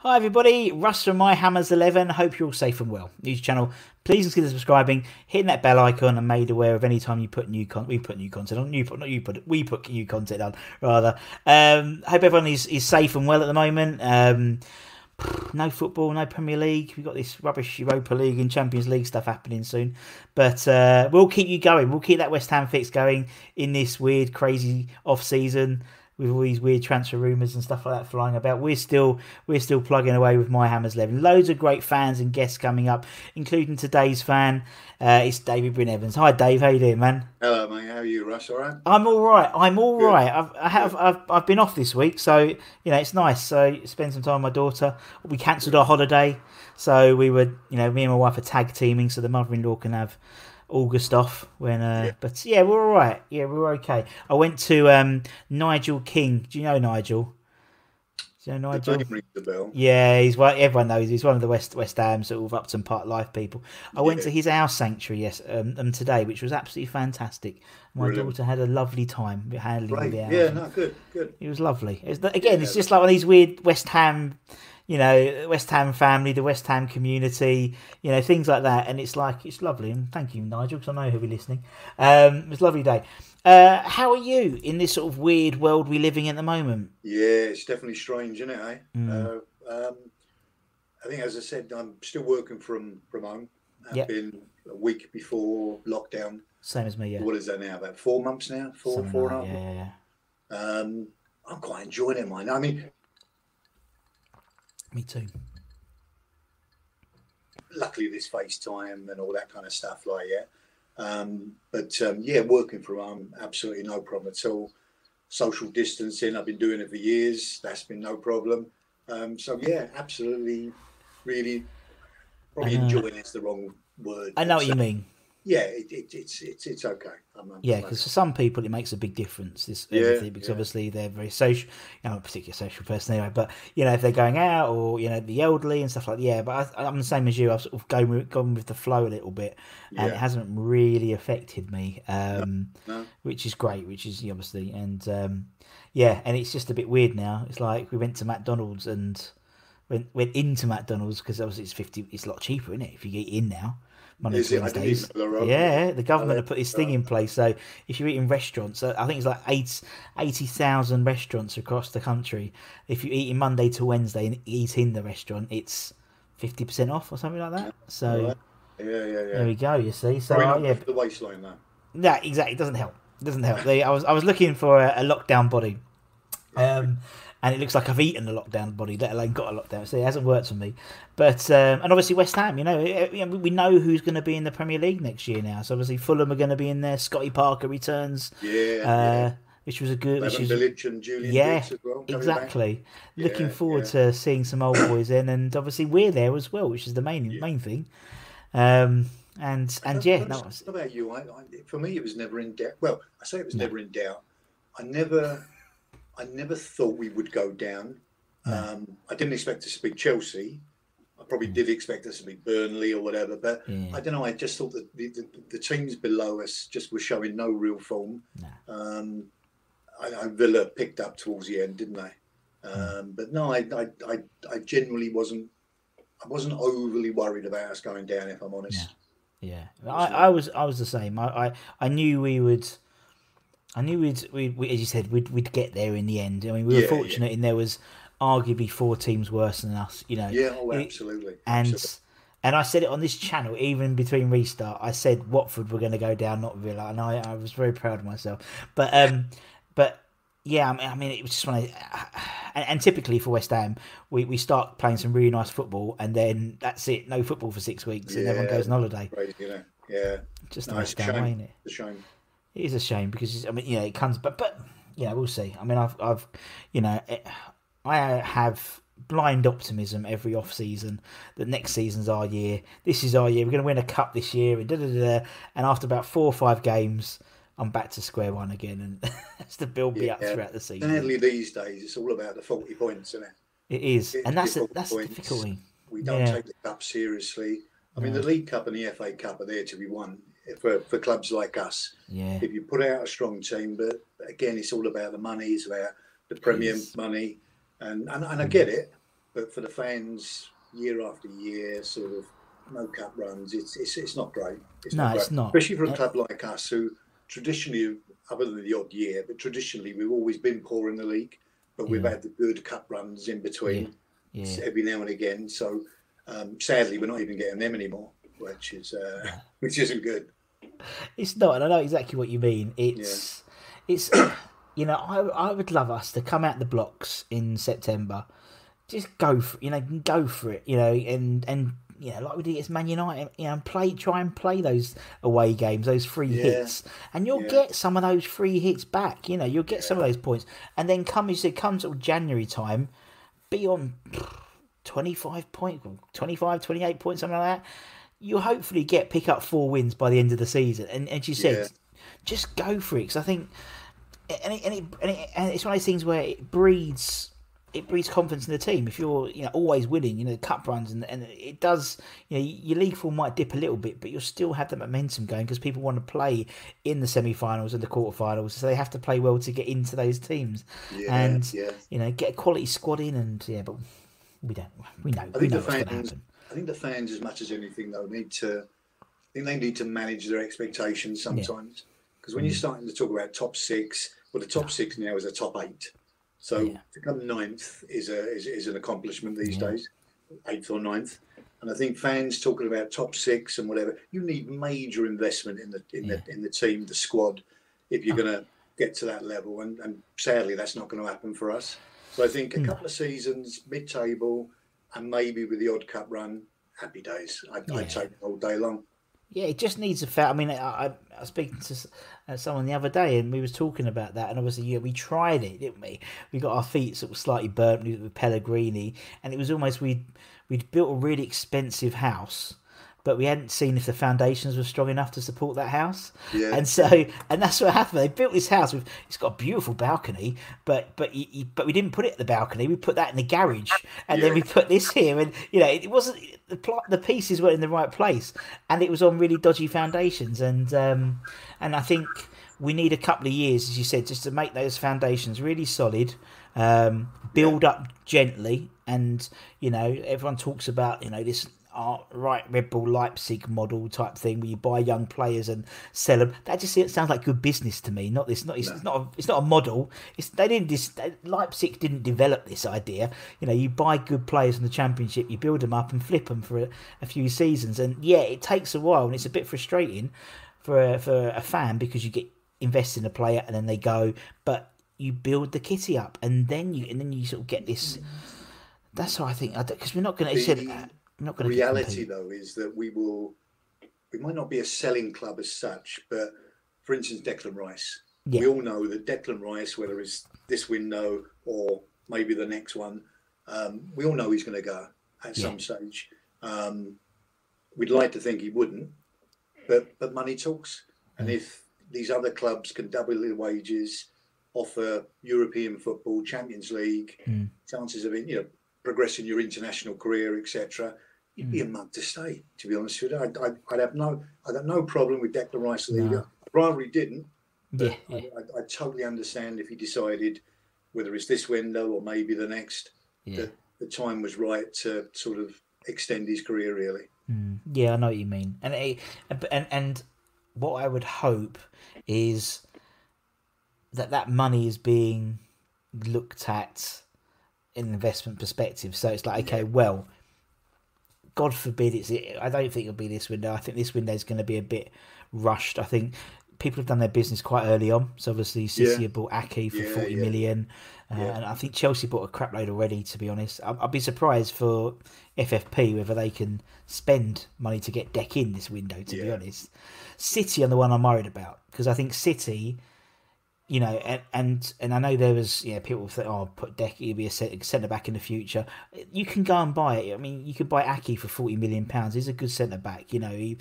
Hi everybody, Russ from My Hammers XI. Hope you're all safe and well. News channel, please consider subscribing, hitting that bell icon, and made aware of any time you put new content on. Hope everyone is safe and well at the moment. No football, no Premier League. We've got this rubbish Europa League and Champions League stuff happening soon. But we'll keep you going. We'll keep that West Ham fix going in this weird, crazy off-season with all these weird transfer rumours and stuff like that flying about. We're still plugging away with My Hammers XI. Loads of great fans and guests coming up, including today's fan. It's David Bryn Evans. Hi, Dave. How you doing, man? Hello, mate. How are you, Russ? All right? I'm all right. I've been off this week, so you know it's nice. So spend some time with my daughter. We cancelled our holiday, so we were, you know, me and my wife are tag teaming, so the mother-in-law can have August off when but yeah, we're all right. Yeah, we're okay. I went to Nigel King. Do you know Nigel? Yeah, he's one. Everyone knows he's one of the West Ham sort of Upton Park life people. I went to his house sanctuary today, which was absolutely fantastic. My daughter had a lovely time handling the house. Yeah, no, good. It was lovely. It's just like one of these weird West Ham, you know, West Ham family, the West Ham community, you know, things like that. And it's like, it's lovely. And thank you, Nigel, because I know he'll be listening. It was a lovely day. How are you in this sort of weird world we're living in at the moment? Yeah, it's definitely strange, isn't it, eh? Mm. I think, as I said, I'm still working from home. I've been a week before lockdown. Same as me, yeah. What is that now? About 4 months now? Four and a half months? Yeah. I'm quite enjoying it, mate. I mean... Me too. Luckily, this FaceTime and all that kind of stuff, working from home, absolutely no problem at all. Social distancing, I've been doing it for years. That's been no problem. Absolutely, really, probably enjoying is the wrong word. I know what you mean. Yeah, it's okay. Because for some people it makes a big difference. Obviously they're very social. I'm not a particular social person anyway, but you know if they're going out or you know the elderly and stuff like that. Yeah, but I'm the same as you. I've sort of gone with the flow a little bit, and it hasn't really affected me, no. Which is great. Which is obviously and it's just a bit weird now. It's like we went to McDonald's and went into McDonald's because obviously it's a lot cheaper, isn't it? If you eat in now. The government have put this thing in place. So if you're eating restaurants, I think it's like 80,000 restaurants across the country. If you're eating Monday to Wednesday and eat in the restaurant, it's 50% off or something like that. So there we go. You see, so the waistline though. Yeah, exactly. It doesn't help. I was looking for a lockdown body. And it looks like I've eaten a lockdown body, let alone got a lockdown. So it hasn't worked for me. But and obviously West Ham, you know, we know who's going to be in the Premier League next year now. So obviously Fulham are going to be in there. Scotty Parker returns. Which was a good. Village and Julian Dix as well. Exactly. Looking forward to seeing some old boys in, and obviously we're there as well, which is the main thing. About you, for me it was never in doubt. Well, I say it was never in doubt. I never. I never thought we would go down. I didn't expect us to beat Chelsea. I probably did expect us to beat Burnley or whatever, but I don't know. I just thought that the teams below us just were showing no real form. Nah. Villa picked up towards the end, didn't they? But no, I generally wasn't. I wasn't overly worried about us going down, if I'm honest. Yeah. I was the same. I knew we would. I knew we'd as you said, we'd get there in the end. I mean, we were fortunate in there was arguably 4 teams worse than us, you know. Yeah, oh, absolutely. And I said it on this channel, even between restart, I said Watford were going to go down, not Villa, and I was very proud of myself. But yeah, I mean, it was just one of, and typically for West Ham, we start playing some really nice football, and then that's it, no football for 6 weeks, and everyone goes on holiday. Crazy, you know? Yeah, just no, it's a shame. Ain't it? It's a shame. It is a shame because I mean, yeah, it comes, but yeah, we'll see. I mean, I've, you know, I have blind optimism every off season that next season's our year. This is our year. We're going to win a cup this year, and da da da. And after about 4 or 5 games, I'm back to square one again, and that's the build me up throughout the season. Sadly, these days it's all about the 40 points, isn't it? It is, and that's the difficulty. We don't take the cup seriously. I mean, the League Cup and the FA Cup are there to be won for clubs like us. Yeah. If you put out a strong team, but again, it's all about the money. It's about the premium money. And I get it, but for the fans, year after year, sort of no cup runs, it's not great. It's not great. Especially for a club like us, who traditionally, other than the odd year, but traditionally we've always been poor in the league, but we've had the good cup runs in between every now and again. So sadly, we're not even getting them anymore, which is which isn't good. It's not, and I know exactly what you mean. It's. You know, I would love us to come out the blocks in September, just go for it, you know, and you know, like we did against Man United, you know, and try and play those away games, those free hits, and you'll get some of those free hits back, you know, you'll get some of those points, and then come sort of January time, be on 28 points, something like that. You'll hopefully pick up 4 wins by the end of the season, and she said, just go for it, because I think. And it's one of those things where it breeds confidence in the team. If you're always winning, the cup runs and it does. You know, your league form might dip a little bit, but you'll still have the momentum going because people want to play in the semi-finals and the quarterfinals. So they have to play well to get into those teams and get a quality squad in. But we don't. We know. I think the fans, as much as anything, though, need to manage their expectations sometimes. Yeah. Because when you're starting to talk about top 6, well, the top 6 now is a top 8. So to come 9th is an accomplishment these days, 8th or 9th. And I think fans talking about top 6 and whatever, you need major investment in the team, the squad, if you're going to get to that level. And sadly, that's not going to happen for us. So I think a couple of seasons, mid-table, and maybe with the odd cup run, happy days. I'd take it all day long. Yeah, it just needs a fair. I mean, I was speaking to someone the other day, and we was talking about that. And obviously, we tried it, didn't we? We got our feet sort of slightly burnt with Pellegrini, and it was almost we'd built a really expensive house, but we hadn't seen if the foundations were strong enough to support that house. Yeah. And that's what happened. They built this house. It's got a beautiful balcony, but we didn't put it at the balcony. We put that in the garage, and then we put this here. And it wasn't the pieces weren't in the right place, and it was on really dodgy foundations. And I think we need a couple of years, as you said, just to make those foundations really solid. Build up gently, and everyone talks about this. Red Bull Leipzig model type thing where you buy young players and sell them. That just sounds like good business to me. It's not a model. Leipzig didn't develop this idea. You buy good players in the Championship, you build them up and flip them for a few seasons. And it takes a while, and it's a bit frustrating for a fan because you get invested in a player and then they go. But you build the kitty up, and then you sort of get this. That's how I think, because we're not going to. Reality though is that we might not be a selling club as such, but for instance, Declan Rice. Yeah. We all know that Declan Rice, whether it's this window or maybe the next one, we all know he's going to go at some stage. We'd like to think he wouldn't, but money talks, and if these other clubs can double their wages, offer European football, Champions League, chances of progressing your international career, etc. You'd be a mug to stay, to be honest with you. I'd have no problem with Declan Rice leaving. No. I'd rather he didn't. Yeah. I totally understand if he decided, whether it's this window or maybe the next, that the time was right to sort of extend his career, really. Yeah, I know what you mean. And what I would hope is that money is being looked at in an investment perspective. So it's like, okay, well, God forbid I don't think it'll be this window. I think this window is going to be a bit rushed. I think people have done their business quite early on. So obviously City bought Aki for 40 million. And I think Chelsea bought a crap load already, to be honest. I'd be surprised for FFP whether they can spend money to get Dec in this window, to be honest. City are the one I'm worried about, because I think City, and I know there was people think, put Dec, he'll be a centre back in the future. You can go and buy it. I mean, you could buy Aki for £40 million. He's a good centre back. They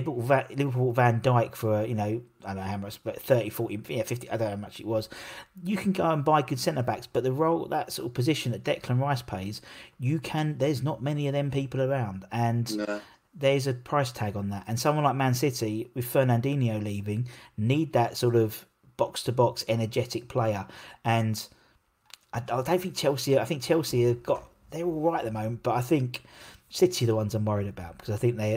bought Liverpool Van Dijk for I don't know how much, but 30, 40, 50. I don't know how much it was. You can go and buy good centre backs, but the role, that sort of position that Declan Rice plays, there's not many of them people around, and. No. There's a price tag on that. And someone like Man City, with Fernandinho leaving, need that sort of box-to-box energetic player. And I don't think Chelsea... I think Chelsea have got... They're all right at the moment, but I think City are the ones I'm worried about, because I think they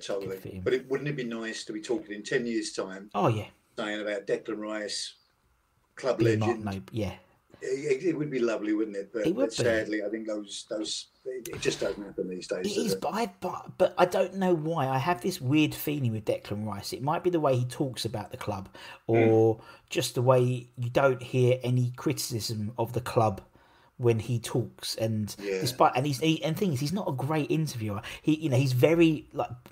totally. But wouldn't it be nice to be talking in 10 years' time... Oh, yeah. ...saying about Declan Rice, club legend... Mark Noble, yeah. It would be lovely, wouldn't it? But sadly, I think those it just doesn't happen these days. It is, but I don't know why. I have this weird feeling with Declan Rice. It might be the way he talks about the club, or just the way you don't hear any criticism of the club when he talks. And he's not a great interviewer. He's very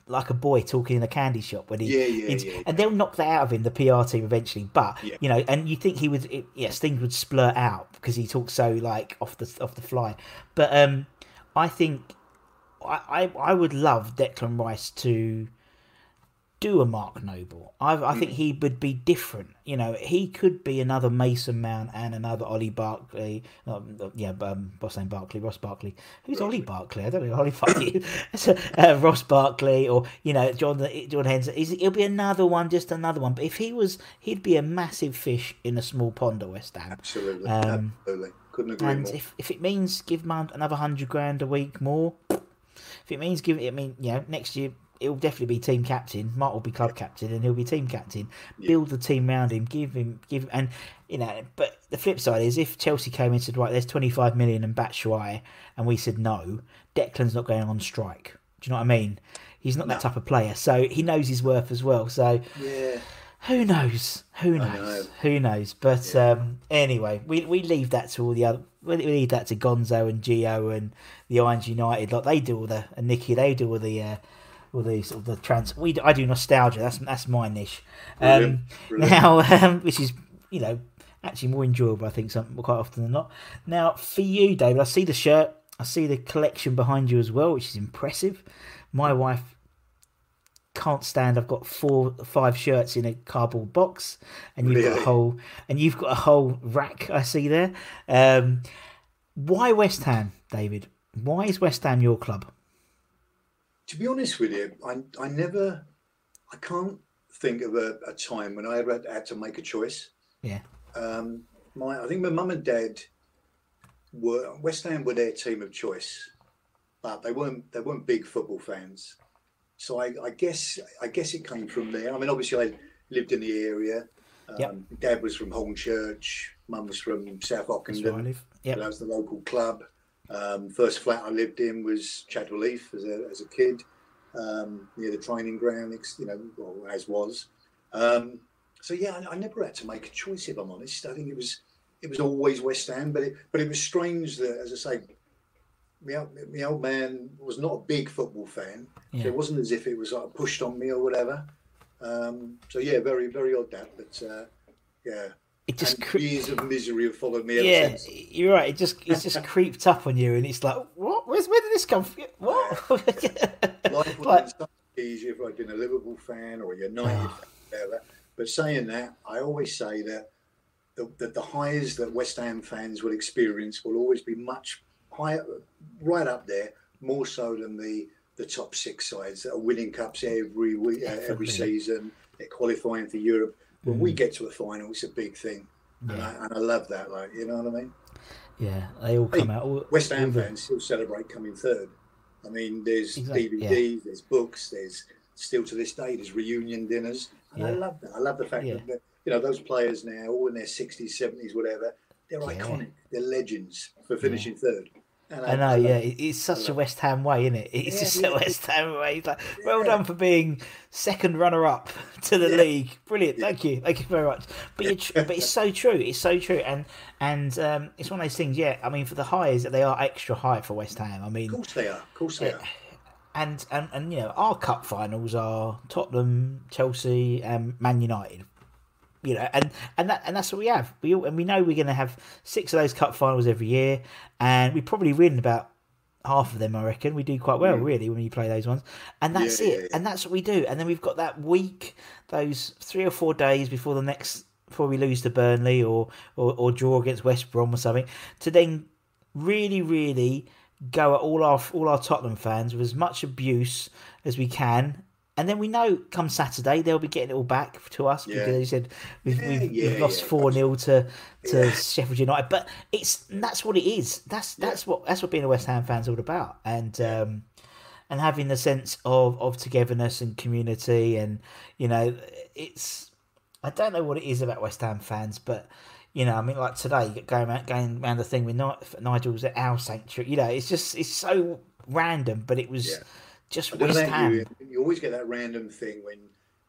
like a boy talking in a candy shop when he and they'll knock that out of him, the PR team, eventually. But and you think he would, things would splurt out because he talks so off the fly. But I think I would love Declan Rice to do a Mark Noble. I think he would be different. He could be another Mason Mount and another Ollie Barkley. Ross Barkley. Who's Ollie Barkley? I don't know. Ollie Barkley. Ross Barkley, or John Henson. He'll be another one. But if he was, he'd be a massive fish in a small pond at West Ham. Absolutely, absolutely. Couldn't agree more. And if it means give Mount another £100,000 a week more, if it means next year. He'll definitely be team captain. Mark will be club captain, and he'll be team captain. Build the team around him. Give him, and But the flip side is, if Chelsea came in and said, "Right, there's 25 million and Batshuayi," and we said no, Declan's not going on strike. Do you know what I mean? He's not that type of player, so he knows his worth as well. So who knows? Who knows? But anyway, we leave that to all the other. We leave that to Gonzo and Gio and the Irons United. Like, they do all the, and Nicky, they do all the. All these sort of the trans. I do nostalgia. That's my niche. Brilliant. Now, which is actually more enjoyable, I think, quite often than not. Now, for you, David, I see the shirt. I see the collection behind you as well, which is impressive. My wife can't stand. I've got 4 or 5 shirts in a cardboard box, and you've got a whole rack. I see there. Why West Ham, David? Why is West Ham your club? To be honest with you, I can't think of a time when I ever had to make a choice. Yeah. I think my mum and dad West Ham were their team of choice, but they weren't big football fans. So I guess it came from there. I mean, obviously I lived in the area. Dad was from Hornchurch, mum was from South Ockenden. That's where I live. Yep. That was the local club. First flat I lived in was Chadwell Heath as a kid, near the training ground, I never had to make a choice, if I'm honest. I think it was always West Ham, but it was strange that, as I say, my old man was not a big football fan. Yeah. So it wasn't as if it was pushed on me or whatever. Very, very odd that, but. It just years of misery have followed me ever since. You're right. It's just creeped up on you, and it's like, what? Where did this come from? What? Life would have been so easier if I'd been a Liverpool fan or a United fan, whatever. But saying that, I always say that the highs that West Ham fans will experience will always be much higher, right up there, more so than the top six sides that are winning cups every season. They're qualifying for Europe. When we get to a final, it's a big thing, and I love that. Like, you know what I mean? Yeah, they all come out. All, West Ham fans still celebrate coming third. I mean, there's DVDs, there's books, there's still to this day there's reunion dinners, and I love that. I love the fact that you know those players now, all in their 60s, 70s, whatever. They're iconic. They're legends for finishing third. And I know, it's such a West Ham way, isn't it? It's just a West Ham way. It's like, well done for being second runner-up to the league. Brilliant, thank you very much. But but it's so true, and it's one of those things. Yeah, I mean, for the highs, they are extra high for West Ham. I mean, of course they are, and you know, our cup finals are Tottenham, Chelsea, and Man United. You know, and that's what we have. We know we're going to have 6 of those cup finals every year, and we probably win about half of them. I reckon we do quite well, really, when we play those ones. And that's it. And that's what we do. And then we've got that week, those 3 or 4 days before the next, before we lose to Burnley or draw against West Brom or something, to then really go at all our Tottenham fans with as much abuse as we can. And then we know come Saturday they'll be getting it all back to us because they said we've lost 4-0 to Sheffield United. But that's what it is. That's what being a West Ham fan's all about. And having the sense of togetherness and community, and you know, it's, I don't know what it is about West Ham fans, but you know, I mean, like today going around the thing with Nigel's at our sanctuary. You know, it's so random, but it was. Yeah. Just West Ham. You always get that random thing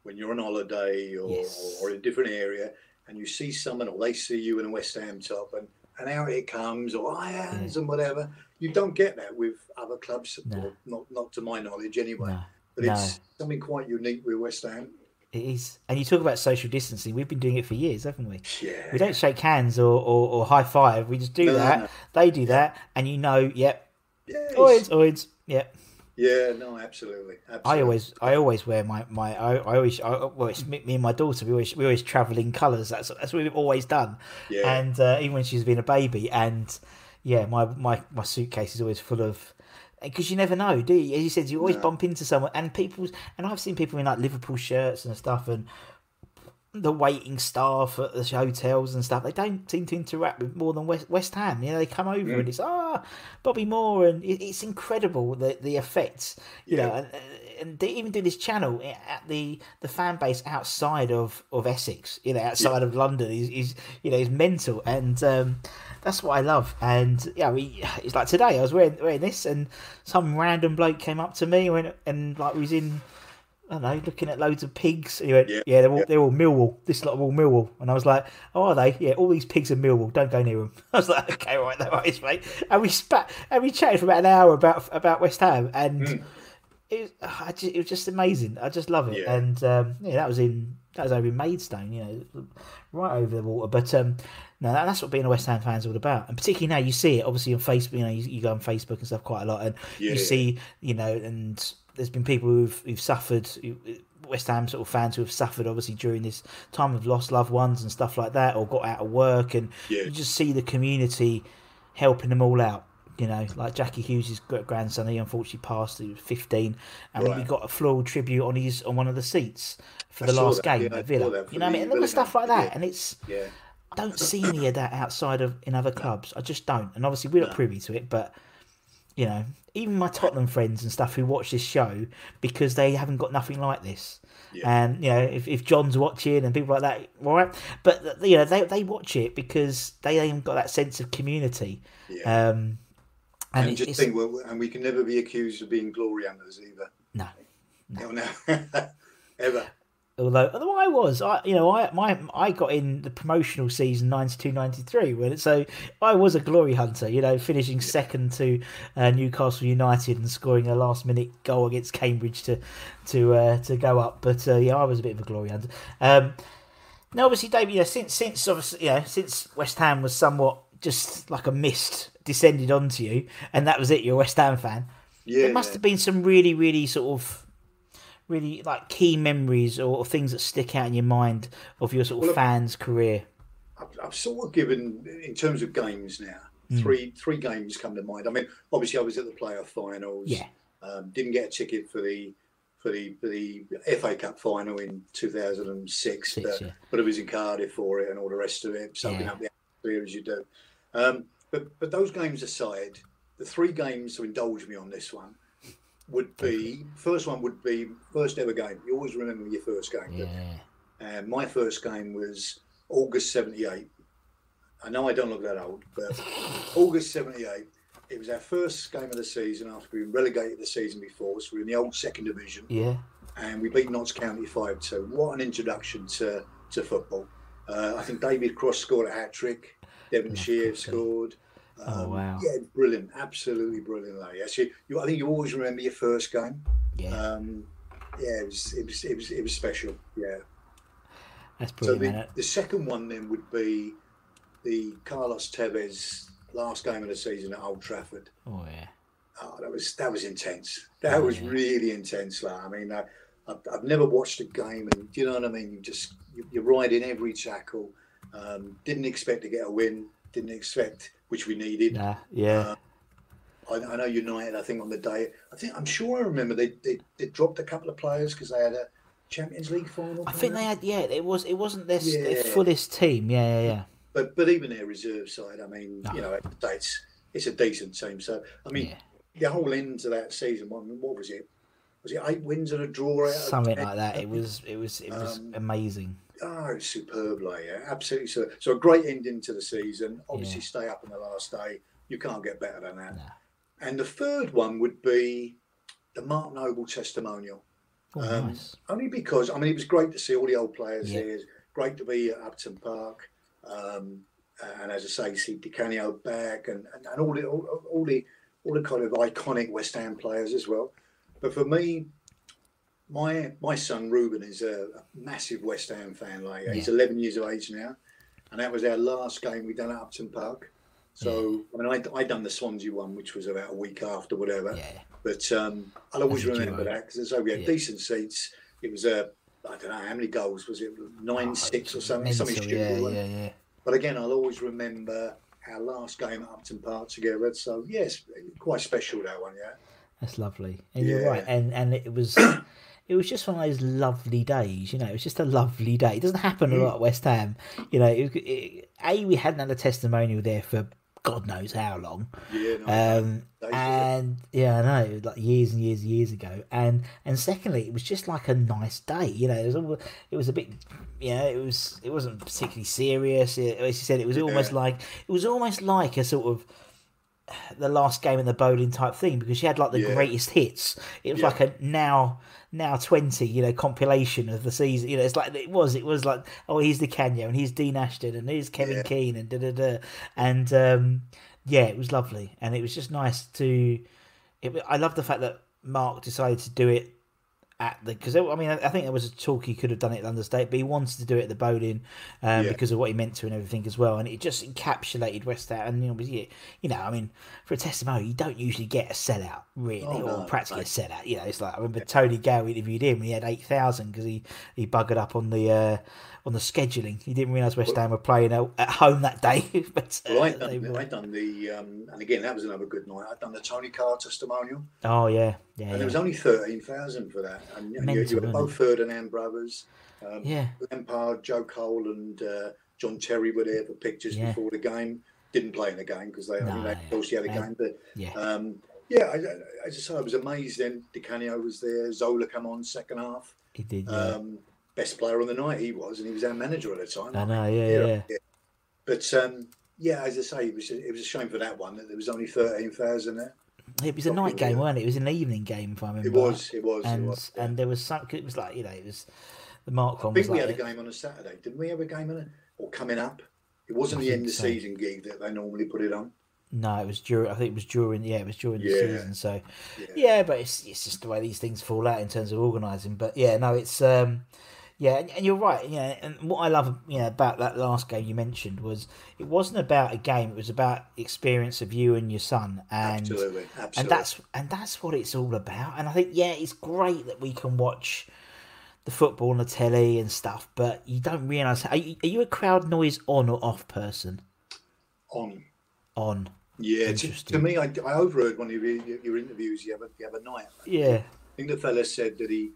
when you're on holiday or in a different area, and you see someone or they see you in a West Ham top, and out it comes, or irons and whatever. You don't get that with other clubs, not to my knowledge anyway. No. But it's something quite unique with West Ham. It is. And you talk about social distancing. We've been doing it for years, haven't we? Yeah. We don't shake hands or high five. We just do that. No. They do that, and you know, oids, yep. Yeah, no, absolutely. I always wear my. It's me and my daughter. We always travel in colours. That's what we've always done. Yeah. And even when she's been a baby, and my suitcase is always full of, because you never know, do you? As you said, you always bump into someone, and I've seen people in like Liverpool shirts and stuff, and the waiting staff at the hotels and stuff, they don't seem to interact with more than West Ham. You know, they come over and it's Bobby Moore, and it's incredible the effects. You know, and they even do this channel at the fan base outside of Essex. You know, outside of London is mental, and that's what I love. And it's like today I was wearing this, and some random bloke came up to me and we was in, I don't know, looking at loads of pigs. And he went, they're all Millwall. This lot are all Millwall. And I was like, oh, are they? Yeah, all these pigs are Millwall. Don't go near them. I was like, okay, right, no worries, mate. And we chatted for about an hour about West Ham. And it was just amazing. I just love it. Yeah. And that was over in Maidstone, you know, right over the water. But that's what being a West Ham fan is all about. And particularly now you see it, obviously, on Facebook. You know, you go on Facebook and stuff quite a lot. And you see, you know, and there's been people who've suffered, West Ham sort of fans who have suffered obviously during this time, have lost loved ones and stuff like that, or got out of work, and you just see the community helping them all out. You know, like Jackie Hughes' grandson, he unfortunately passed. He was 15, and we got a floral tribute on one of the seats for the last game at Villa. You know what I mean? And all the stuff like that, and it's. Yeah. I don't see any of that outside of in other clubs. I just don't, and obviously we're not privy to it, but. You know, even my Tottenham friends and stuff who watch this show, because they haven't got nothing like this. Yeah. And, you know, if John's watching and people like that, right? But, you know, they watch it because they ain't got that sense of community. Yeah. And we can never be accused of being glory hunters either. No. Ever. Although I got in the promotional season 92-93 when so I was a glory hunter, you know, finishing second to Newcastle United and scoring a last minute goal against Cambridge to go up. But I was a bit of a glory hunter. Now, obviously, David, you know, since obviously, you know, since West Ham was somewhat just like a mist descended onto you, and that was it, you're a West Ham fan. Yeah, there must have been some really sort of. Really, like, key memories or things that stick out in your mind of your sort of fan's career. I've sort of given, in terms of games now, three games come to mind. I mean, obviously I was at the playoff finals. Yeah. Didn't get a ticket for the FA Cup final in 2006, but it was in Cardiff for it and all the rest of it, soaking up the atmosphere as you do. But those games aside, the three games to indulge me on this one would be, first one would be first ever game. You always remember your first game. Yeah. And my first game was August 78. I know I don't look that old, but August 78, it was our first game of the season after we were relegated the season before. So we were in the old second division. Yeah. And we beat Notts County 5-2. What an introduction to football. I think David Cross scored a hat-trick. Devonshire scored. Oh, wow. Yeah, brilliant. Absolutely brilliant. Actually, I think you always remember your first game. Yeah. Yeah, it was special. Yeah. That's brilliant. So the second one then would be the Carlos Tevez last game of the season at Old Trafford. Oh yeah. Oh, that was intense. That was really intense. I mean, I've never watched a game, and do you know what I mean? You're riding every tackle. Didn't expect to get a win. Didn't expect, which we needed. Nah, yeah. I know United. I think on the day, I'm sure I remember they dropped a couple of players because they had a Champions League final. I think they had. Yeah, it wasn't their fullest team. Yeah. But even their reserve side, I mean, you know, it's a decent team. So I mean, the whole end of that season, what was it? Was it 8 wins and a draw? Something like that. It was amazing. Oh, superb, absolutely. So a great ending to the season. Obviously, stay up on the last day. You can't get better than that. No. And the third one would be the Mark Noble testimonial. Oh, nice. Only because, I mean, it was great to see all the old players here. Great to be at Upton Park. And as I say, see Di Canio back and all the kind of iconic West Ham players as well. But for me, my son Ruben is a massive West Ham fan. He's 11 years of age now, and that was our last game we done at Upton Park. So I mean, I done the Swansea one, which was about a week after, whatever. Yeah. But I'll always remember that because we had decent seats. It was I don't know how many goals was it, 9-6 or something, stupid. Yeah. But again, I'll always remember our last game at Upton Park together. So yes, quite special that one. Yeah, that's lovely. And you're right, and it was. It was just one of those lovely days, you know. It was just a lovely day. It doesn't happen a lot at West Ham, you know. We hadn't had a testimonial there for God knows how long, I know, like years and years and years ago. And secondly, it was just like a nice day, you know. It was a bit, you know, it wasn't particularly serious. As you said, it was almost like a sort of the last game in the bowling type thing, because you had like the greatest hits. It was like a now 20, you know, compilation of the season. You know, it's like it was like, oh, here's Di Canio and here's Dean Ashton and here's Kevin Keane and and it was lovely. And it was just nice to. I love the fact that Mark decided to do it because I mean, I think there was a talk he could have done it at London State, but he wanted to do it at the Bowling because of what he meant to and everything as well. And it just encapsulated West Ham. And you know, I mean, for a testimonial, you don't usually get a sellout, really, practically a sellout. You know, it's like I remember Tony Gale interviewed him, and he had 8,000 because he buggered up on the scheduling. He didn't realise West Ham were playing at home that day. But and again, that was another good night. I'd done the Tony Carr testimonial. Oh yeah. And there was only 13,000 for that. And you were both Ferdinand brothers. Lampard, Joe Cole, and John Terry were there for pictures before the game. Didn't play in the game because they had a game. But I just I was amazed. Then Di Canio was there. Zola come on second half. He did. Best player on the night he was, and he was our manager at the time. I know, yeah. But as I say, it was a shame for that one that there was only 13,000 there. It was a night game, wasn't it? It was an evening game, if I remember. It was. And there was something. It was like, you know, it was the Mark one. I think we had a game on a Saturday, didn't we? Have a game on or coming up? It wasn't the end of season gig that they normally put it on. No, it was during. I think it was during. Yeah, it was during the season. So, but it's just the way these things fall out in terms of organising. But it's. And you're right. And what I love, about that last game you mentioned was it wasn't about a game; it was about experience of you and your son, and absolutely. And that's what it's all about. And I think it's great that we can watch the football on the telly and stuff, but you don't realise. Are you a crowd noise on or off person? On. On. Yeah, to me, I overheard one of your interviews the other night. Yeah. I think the fella said that he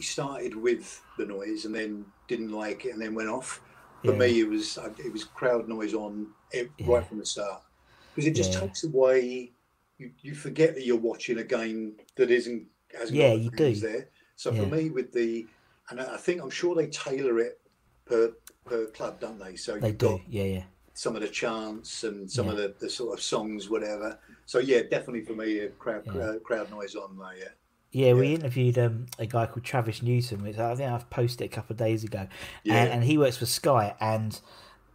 started with the noise and then didn't like it and then went off. For me, it was crowd noise on right from the start, because it just takes away. You forget that you're watching a game that isn't. Hasn't got you do. There. So for me, with the, and I'm sure they tailor it per club, don't they? So they do. Some of the chants and some of the sort of songs, whatever. So yeah, definitely for me, crowd noise on there. Yeah, we interviewed a guy called Travis Newton, which I think I've posted a couple of days ago, and he works for Sky, and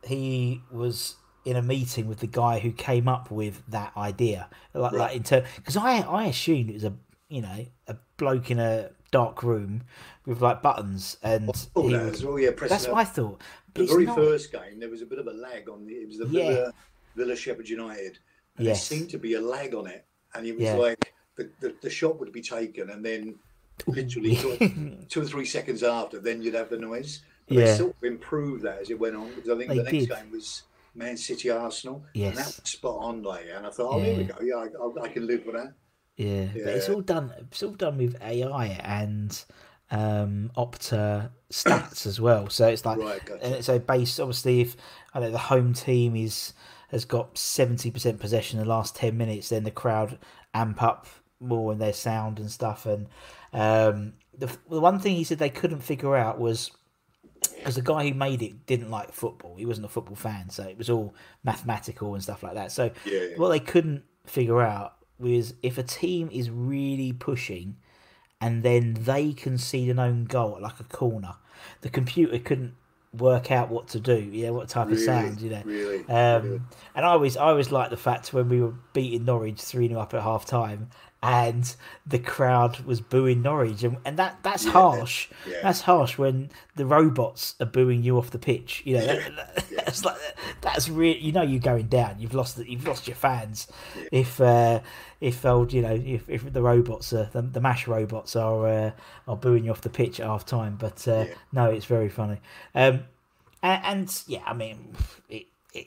he was in a meeting with the guy who came up with that idea, because I assumed it was a bloke in a dark room with like buttons and that's what I thought. But the very first game there was a bit of a lag on it was the Villa Sheffield United, and there seemed to be a lag on it, and it was like. The shot would be taken, and then literally two or three seconds after, then you'd have the noise. But they sort of improved that as it went on, because I think the next game was Man City Arsenal, and that was spot on there. And I thought, oh, here we go. Yeah, I can live with that. Yeah, but it's all done. It's all done with AI and Opta stats as well. So it's like, and so based obviously, if I don't know, the home team has got 70% possession in the last 10 minutes, then the crowd amp up more in their sound and stuff. And the one thing he said they couldn't figure out was, because the guy who made it didn't like football, he wasn't a football fan, so it was all mathematical and stuff like that. So what they couldn't figure out was, if a team is really pushing and then they concede an own goal at like a corner, the computer couldn't work out what to do, what type of sound, And I always liked the fact when we were beating Norwich 3-0 up at half time, and the crowd was booing Norwich, and that's harsh. Yeah. That's harsh when the robots are booing you off the pitch. That's like that's really, you're going down. You've lost your fans if the robots are the MASH robots are booing you off the pitch at half time. But no, it's very funny. I mean,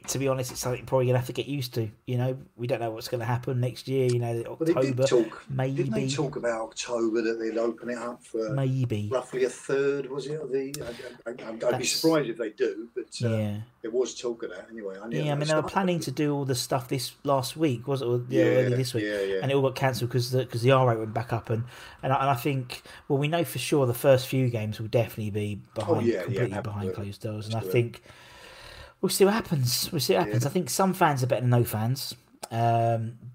to be honest, it's something you're probably gonna have to get used to. We don't know what's going to happen next year. October, maybe. Didn't they talk about October that they'd open it up for maybe roughly a third? Was it? I'd be surprised if they do, but there was talk of that anyway. They were planning to do all the stuff this last week, was it? Or, early this week, and it all got cancelled because the R rate went back up, and I think, well, we know for sure the first few games will definitely be completely behind closed doors, and I think. We'll see what happens. I think some fans are better than no fans, but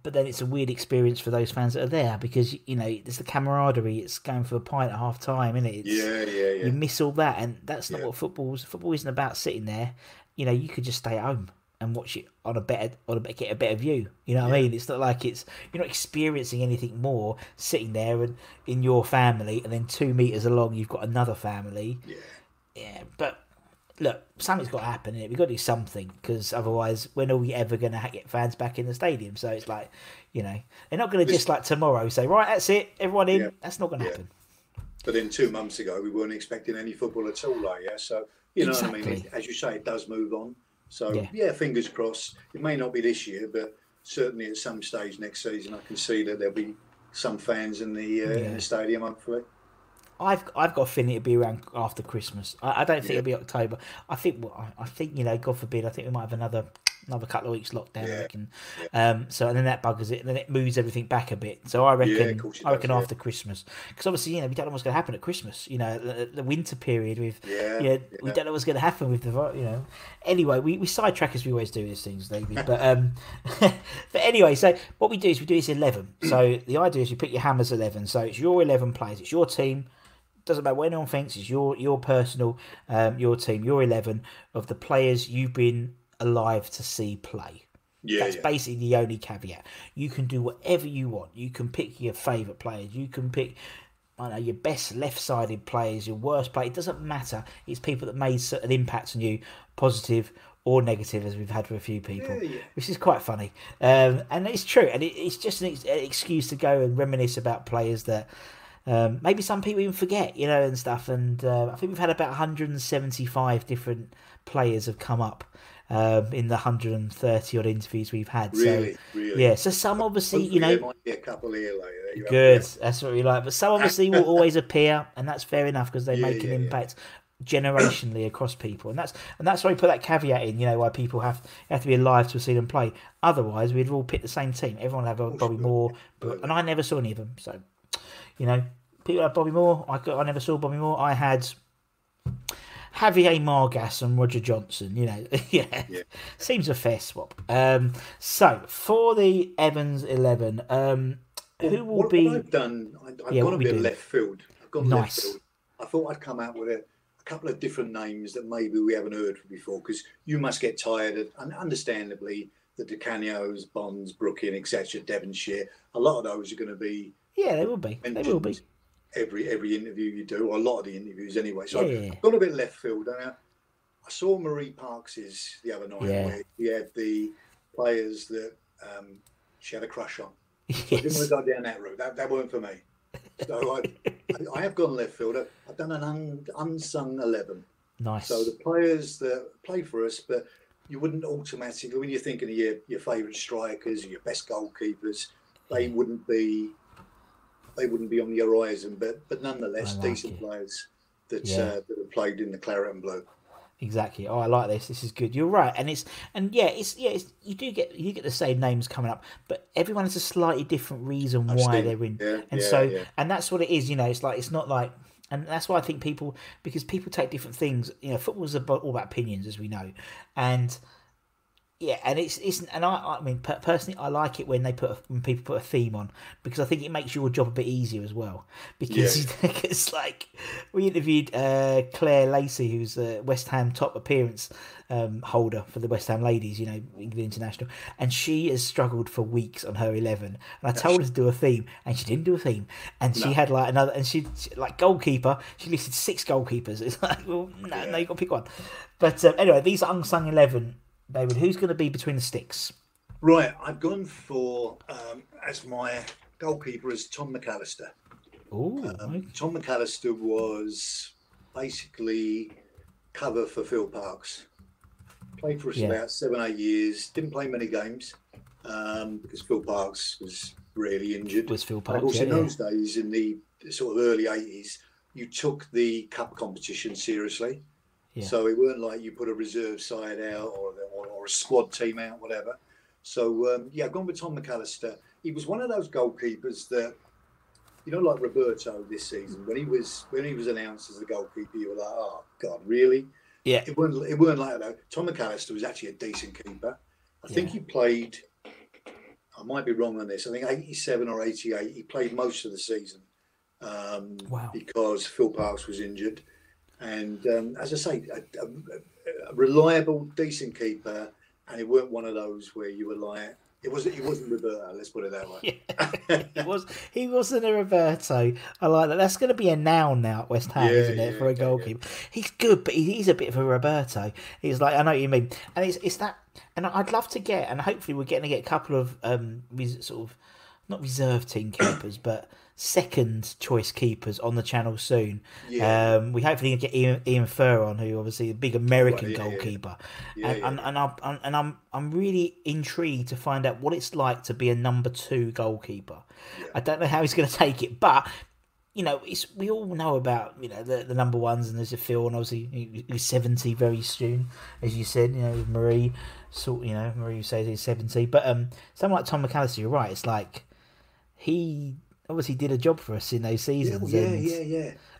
then it's a weird experience for those fans that are there, because it's the camaraderie. It's going for a pint at half time, isn't it? You miss all that, and that's not what football is. Football isn't about sitting there. You could just stay at home and watch it get a better view. What I mean? It's not like you're not experiencing anything more sitting there and in your family, and then 2 meters along you've got another family. But. Look, something's got to happen, innit? We've got to do something, because otherwise, when are we ever going to get fans back in the stadium? So it's like, they're not going to just like tomorrow say, right, that's it, everyone in. Yeah. That's not going to happen. But then 2 months ago, we weren't expecting any football at all, So, what I mean? As you say, it does move on. So, fingers crossed. It may not be this year, but certainly at some stage next season, I can see that there'll be some fans in the stadium, hopefully. I've got a feeling it'll be around after Christmas. I don't think it'll be October. I think God forbid, I think we might have another couple of weeks lockdown. I reckon. And then that buggers it, and then it moves everything back a bit. So I reckon after Christmas, because obviously we don't know what's going to happen at Christmas. The winter period we don't know what's going to happen with the. Anyway, we sidetrack as we always do these things, David. But anyway, so what we do is we do this 11. So the idea is you pick your Hammers 11. So it's your 11 players, it's your team. Doesn't matter what anyone thinks. It's your personal, your team, your 11 of the players you've been alive to see play. That's basically the only caveat. You can do whatever you want. You can pick your favourite players. You can pick, your best left-sided players, your worst player. It doesn't matter. It's people that made certain impacts on you, positive or negative, as we've had with a few people, which is quite funny. And it's true. And it's just an excuse to go and reminisce about players that Maybe some people even forget, you know, and stuff. And I think we've had about 175 different players have come up in the 130 odd interviews we've had. Really, so, really. Yeah, so some obviously, hopefully, you know, there might be a couple here later. Good, that's what we like. But some obviously will always appear, and that's fair enough because they make an impact generationally across people, and that's why we put that caveat in, you know, why people have to be alive to have seen them play. Otherwise, we'd all pick the same team. Everyone would have Bobby Moore, and I never saw any of them. So, you know, people had Bobby Moore. I never saw Bobby Moore. I had Javier Margas and Roger Johnson, you know. Yeah. Seems a fair swap. So for the Evans 11, who will be... I've done, I've gone a bit left field. I've gone nice. Left field. I thought I'd come out with a couple of different names that maybe we haven't heard from before, because you must get tired of, and understandably, the De Canios, Bonds, Brooking, etc., Devonshire. A lot of those are going to be... Yeah, they will be. They will be. Every interview you do, or a lot of the interviews anyway. So I've got a bit left field. And I saw Marie Parks's the other night, where she had the players that she had a crush on. So I didn't want to go down that route. That weren't for me. So I have gone left field. I've done an unsung 11. Nice. So the players that play for us, but you wouldn't automatically, when you're thinking of your favourite strikers, your best goalkeepers, they wouldn't be... They wouldn't be on the horizon, but nonetheless, decent players that have played in the claret and blue. Exactly. Oh, I like this. This is good. You're right, and you do get the same names coming up, but everyone has a slightly different reason why they're in, and that's what it is. You know, it's like and that's why I think people take different things. You know, football's all about opinions, as we know, and. Yeah, and I mean, personally, I like it when people put a theme on, because I think it makes your job a bit easier as well. Because it's like we interviewed Claire Lacey, who's a West Ham top appearance holder for the West Ham ladies, you know, England international, and she has struggled for weeks on her 11. And I told her to do a theme, and she didn't do a theme, and she had like another, and she like goalkeeper. She listed 6 goalkeepers. It's like, well, no, you've got to pick one. But anyway, these are unsung 11. David, who's going to be between the sticks? Right, I've gone for, as my goalkeeper, is Tom McAllister. Oh, Tom McAllister was basically cover for Phil Parks. Played for us about 7-8 years. Didn't play many games because Phil Parks was really injured. Was Phil Parks? And also, in those days, in the sort of early 80s, you took the cup competition seriously. Yeah. So it weren't like you put a reserve side out or a squad team out, whatever. So, I've gone with Tom McAllister. He was one of those goalkeepers that, you know, like Roberto this season, when he was announced as the goalkeeper, you were like, oh, God, really? Yeah. It weren't like that. Tom McAllister was actually a decent keeper. I think he played, I might be wrong on this, I think 87 or 88, he played most of the season because Phil Parks was injured. And as I say, a reliable, decent keeper, and it weren't one of those where you were like, it wasn't Roberto. Let's put it that way. Yeah. He wasn't a Roberto. I like that. That's going to be a noun now at West Ham, isn't it, for a goalkeeper? Yeah. He's good, but he's a bit of a Roberto. He's like, I know what you mean, and it's that. And I'd love to get, and hopefully we're going to get a couple of sort of not reserve team keepers, but second choice keepers on the channel soon. Yeah. We hopefully get Ian Furr on, who obviously a big American goalkeeper. Yeah. I'm really intrigued to find out what it's like to be a number 2 goalkeeper. Yeah. I don't know how he's going to take it, but you know, we all know about, you know, the number ones, and there's a Phil, and obviously he's 70 very soon, as you said. You know, Marie, Marie says he's 70, but someone like Tom McAllister, you're right. It's like he obviously did a job for us in those seasons.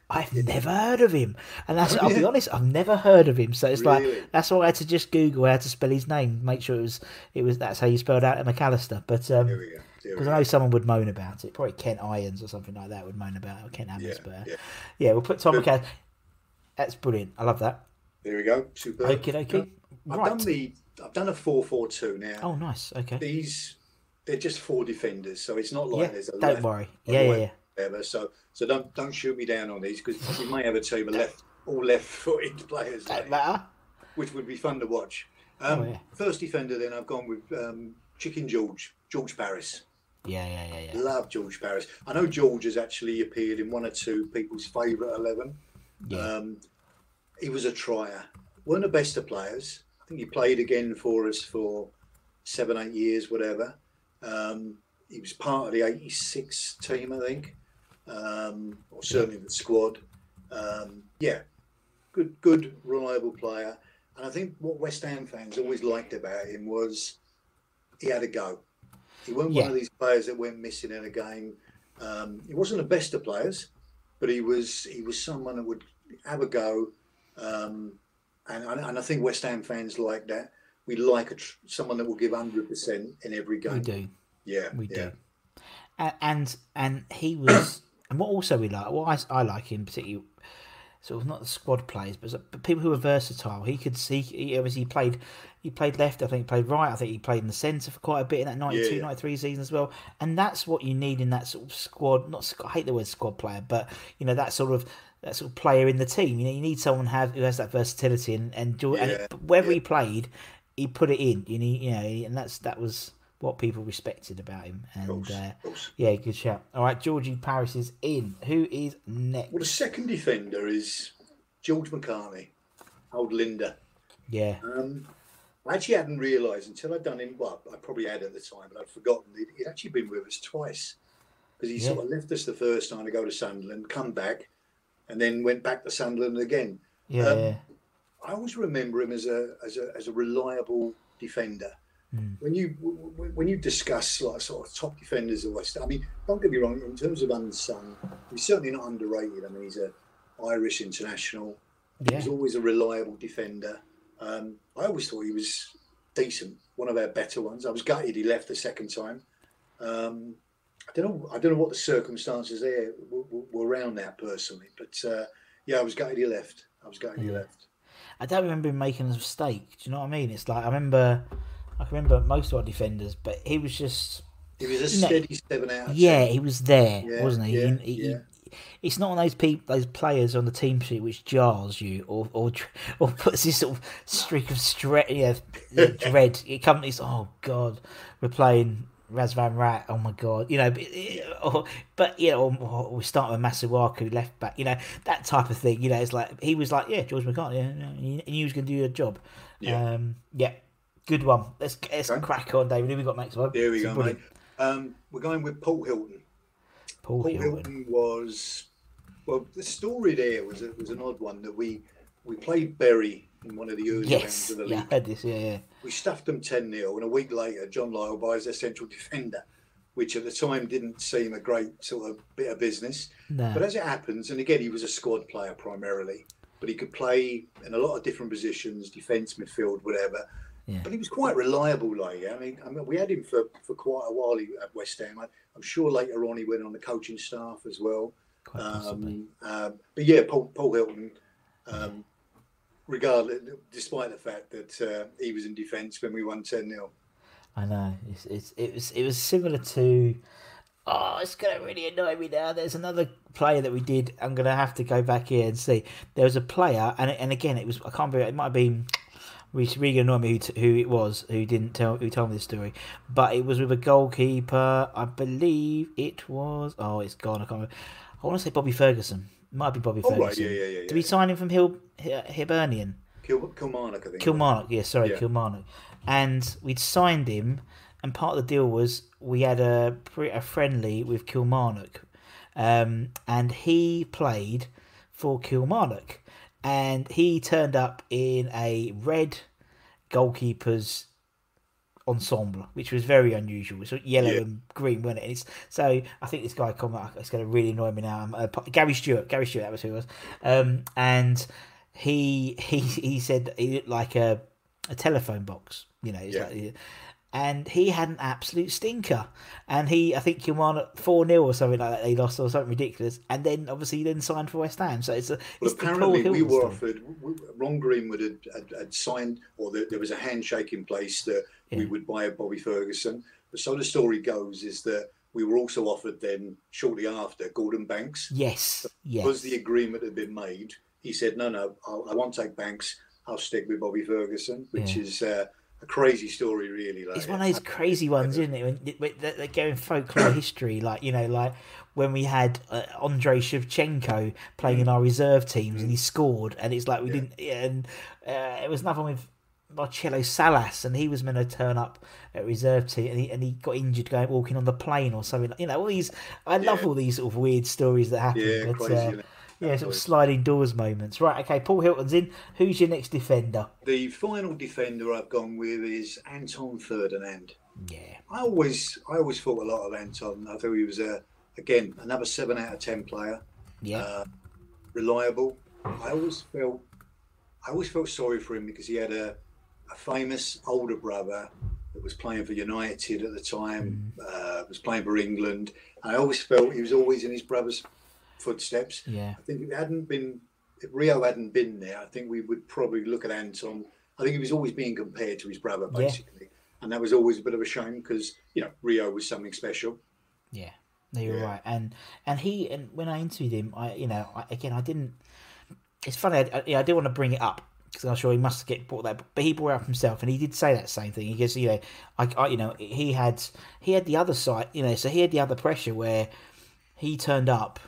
I've never heard of him, and that's I'll be honest, I've never heard of him. So it's like that's why I had to just Google how to spell his name, make sure it was that's how you spelled out McAllister. But because I know someone would moan about it, probably Kent Irons or something like that would moan about it, or Kent Hammers. We'll put Tom McAllister. That's brilliant. I love that. There we go. Super. Okay. I've done a 4-4-2 now. Oh, nice. Okay. They're just 4 defenders, so it's not like there's a left. Don't worry. Yeah. So don't shoot me down on these, because you may have a team of left-footed players. Don't matter. Which would be fun to watch. First defender, then I've gone with Chicken George Parris. Yeah. Love George Parris. I know George has actually appeared in one or two people's favourite 11. Yeah. He was a trier. Weren't the best of players. I think he played again for us for 7-8 years, whatever. He was part of the 86 team, I think, or certainly the squad. Good, reliable player. And I think what West Ham fans always liked about him was he had a go. He wasn't one of these players that went missing in a game. He wasn't the best of players, but he was someone that would have a go. And I think West Ham fans like that. We like someone that will give 100% in every game. We do. Yeah, we do. And he was, and what also we like, what I like him particularly, sort of not the squad players, but people who are versatile. He could see. He obviously played left. I think he played right. I think he played in the centre for quite a bit in that 92, 93 season as well. And that's what you need in that sort of squad. Not I hate the word squad player, but you know that sort of player in the team. You know, you need someone who has that versatility and wherever he played, he put it in. You know, and that was what people respected about him. And of course. Yeah, good shout. All right, Georgie Parris is in. Who is next? Well, the second defender is George McCartney, old Linda. Yeah. I actually hadn't realised until I'd done him. Well, I probably had at the time, but I'd forgotten. He'd actually been with us twice because he sort of left us the first time to go to Sunderland, come back, and then went back to Sunderland again. Yeah. I always remember him as a reliable defender. When you discuss like sort of top defenders of West Ham, I mean, don't get me wrong. In terms of unsung, he's certainly not underrated. I mean, he's an Irish international. Yeah. He's always a reliable defender. I always thought he was decent, one of our better ones. I was gutted he left the second time. I don't know what the circumstances there were around that personally, but I was gutted he left. I don't remember him making a mistake. Do you know what I mean? It's like I can remember most of our defenders, but he was just... He was a steady 7 out of 10. Yeah, he was there, wasn't he? Yeah, it's not one of those players on the team sheet which jars you or puts this sort of streak of dread. It comes, oh, God, we're playing Raz Van Rat, oh, my God. You know, or we start with Masuaku, left back, you know, that type of thing. You know, it's like, he was like, yeah, George McCartney, and he was going to do your job. Yeah. Good one. Let's crack on, David. Who we got next? There we go, mate. We're going with Paul Hilton. Paul Hilton was... Well, the story there was an odd one that we played Bury in one of the early rounds of the league. Yeah, I heard this, yeah. We stuffed them 10-0, and a week later, John Lyle buys their central defender, which at the time didn't seem a great sort of bit of business. No. But as it happens, and again, he was a squad player primarily, but he could play in a lot of different positions, defence, midfield, whatever... Yeah. But he was quite reliable, like, I mean, we had him for quite a while at West Ham. I'm sure later on he went on the coaching staff as well. Quite possibly. But yeah, Paul Hilton, regardless, despite the fact that he was in defence when we won 10-0. I know. It was similar to... Oh, it's going to really annoy me now. There's another player that we did. I'm going to have to go back here and see. There was a player, and again, it was... I can't remember. It might have been... It's really annoying me who it was who told me this story, but it was with a goalkeeper. I believe it was. Oh, it's gone. I can't remember. I want to say Bobby Ferguson. Might be Bobby Ferguson. Right, yeah. Did we sign him from Hibernian? Kilmarnock, I think. Kilmarnock, yeah. Sorry, yeah. Kilmarnock. And we'd signed him, and part of the deal was we had a friendly with Kilmarnock, and he played for Kilmarnock. And he turned up in a red goalkeeper's ensemble, which was very unusual. It's yellow and green, wasn't it? And so I think this guy come up, it's going to really annoy me now. Gary Stewart, that was who it was. And he said he looked like a telephone box, you know. And he had an absolute stinker. And I think he won 4-0 or something like that. They lost or something ridiculous. And then, obviously, he then signed for West Ham. So apparently we were offered... Ron Greenwood had signed... Or there was a handshake in place that we would buy Bobby Ferguson. But so the story goes is that we were also offered then, shortly after, Gordon Banks. Yes, yes. Because the agreement had been made, he said, no, I won't take Banks. I'll stick with Bobby Ferguson, which is... a crazy story, really. Like, it's one of those crazy ones, isn't it? When they go in folklore history, like, you know, like when we had Andrei Shevchenko playing in our reserve teams and he scored, and it's like we didn't. And it was another one with Marcelo Salas, and he was meant to turn up at reserve team, and he got injured going walking on the plane or something. You know, all these. I love all these sort of weird stories that happen. Yeah, but, crazy. Yeah, sort of sliding doors moments. Right, okay, Paul Hilton's in. Who's your next defender? The final defender I've gone with is Anton Ferdinand. Yeah. I always thought a lot of Anton. I thought he was, again, another 7 out of 10 player. Yeah. Reliable. I always felt sorry for him because he had a famous older brother that was playing for United at the time, was playing for England. I always felt he was always in his brother's footsteps. Yeah, I think if Rio hadn't been there, I think we would probably look at Anton. I think he was always being compared to his brother, basically, and that was always a bit of a shame because, you know, Rio was something special. Yeah, no, you're right. And when I interviewed him, I didn't. It's funny. I didn't want to bring it up because I'm sure he must get brought that, but he brought it up himself, and he did say that same thing. He goes, you know, he had the other side, you know, so he had the other pressure where he turned up.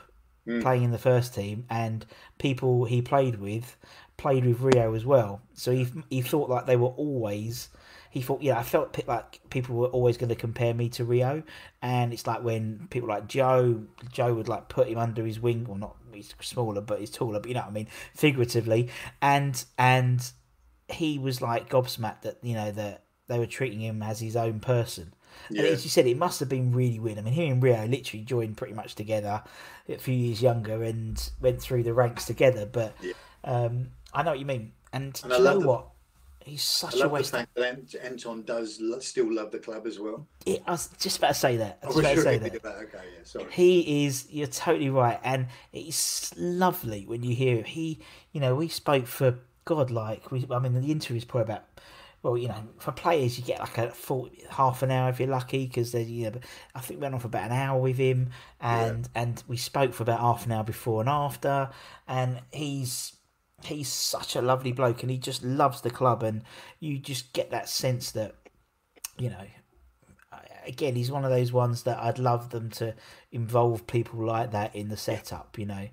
Playing in the first team, and people he played with Rio as well. So he thought like they were always. He thought, yeah, I felt like people were always going to compare me to Rio, and it's like when people like Joe would like put him under his wing, or well, not he's smaller, but he's taller, but you know what I mean, figuratively, and he was like gobsmacked that, you know, that they were treating him as his own person. Yeah. And as you said, it must have been really weird. I mean, him and Rio literally joined pretty much together, a few years younger, and went through the ranks together. But I know what you mean. And do you know what? He's such a waste. I love the fact that Anton does still love the club as well. I was just about to say that. Okay, yeah, sorry. He is, you're totally right. And it's lovely when you hear him. He, you know, we spoke for, God, like, the interview is probably about... Well, you know, for players, you get like half an hour if you're lucky, because you know, I think we went on for about an hour with him, and we spoke for about half an hour before and after, and he's such a lovely bloke, and he just loves the club, and you just get that sense that, you know, again, he's one of those ones that I'd love them to involve people like that in the setup, you know,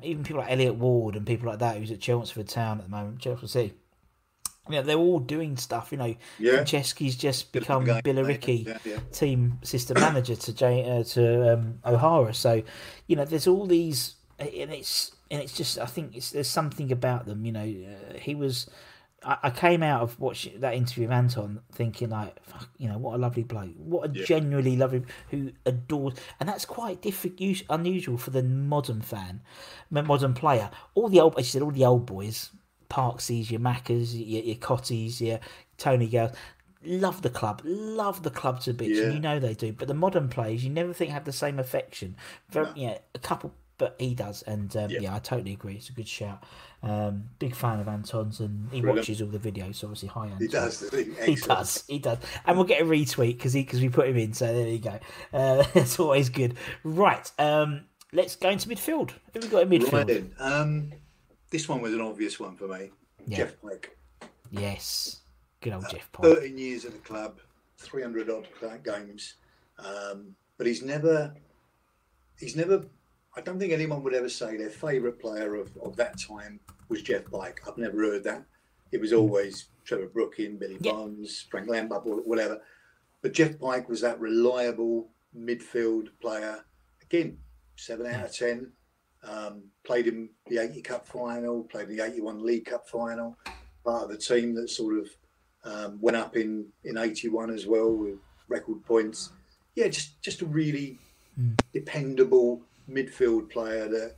even people like Elliot Ward and people like that who's at Chelmsford Town at the moment, Chelmsford City. You know, they're all doing stuff, you know. Franceschi's just become Billericay team system manager to O'Hara. So, you know, there's all these, and it's just, I think there's something about them, you know. I came out of watching that interview with Anton thinking like, fuck, you know, what a lovely bloke, what a genuinely lovely, who adores, and that's quite unusual for the modern player. All the old boys. Parksies, your Maccas, your Cotties, your Tony Girls, love the club to bits, and you know they do. But the modern players, you never think have the same affection. A couple, but he does, and I totally agree. It's a good shout. Big fan of Anton's, and he watches all the videos. So obviously, hi Anton. He does. He does. And we'll get a retweet because we put him in. So there you go. That's always good. Right. Let's go into midfield. Who we got in midfield? Right in. This one was an obvious one for me. Yeah. Jeff Pike. Yes. Good old Jeff Pike. 13 years at the club, 300-odd games. But he's never, I don't think anyone would ever say their favourite player of that time was Jeff Pike. I've never heard that. It was always Trevor Brooking, Billy Bonds, Frank Lampard, whatever. But Jeff Pike was that reliable midfield player. Again, 7 out of 10. Played in the 80 Cup Final, played in the 81 League Cup Final, part of the team that sort of went up in 81 as well with record points. Yeah, just a really dependable midfield player that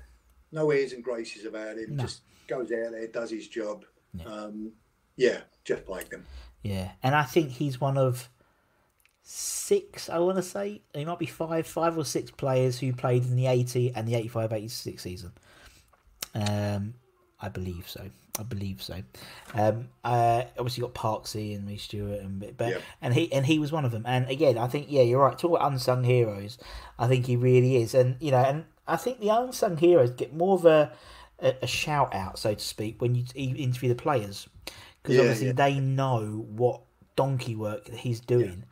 no airs and graces about him, just goes out there, does his job. Yeah, Jeff Pike then. Yeah, and I think he's one of... 6, I want to say. He might be five or 6 players who played in the 80 and the 85-86 season. I believe so. Obviously got Parksey and Rhys Stewart, and he was one of them. And again, I think you're right. Talk about unsung heroes. I think he really is, and you know, and I think the unsung heroes get more of a shout out, so to speak, when you interview the players, because obviously they know what donkey work that he's doing. Yeah.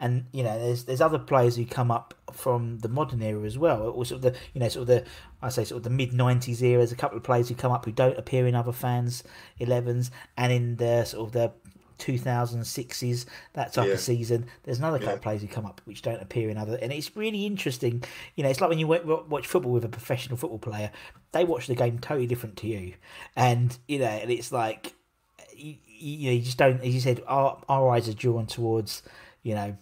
And you know, there's other players who come up from the modern era as well, or sort of the, you know, sort of the, I say sort of the mid 90s era. There's a couple of players who come up who don't appear in other fans' 11s, and in the sort of the 2006s, that type of season. There's another couple of players who come up which don't appear in other, and it's really interesting. You know, it's like when you watch football with a professional football player, they watch the game totally different to you, and you know, and it's like you know, you just don't. As you said, our eyes are drawn towards, you know,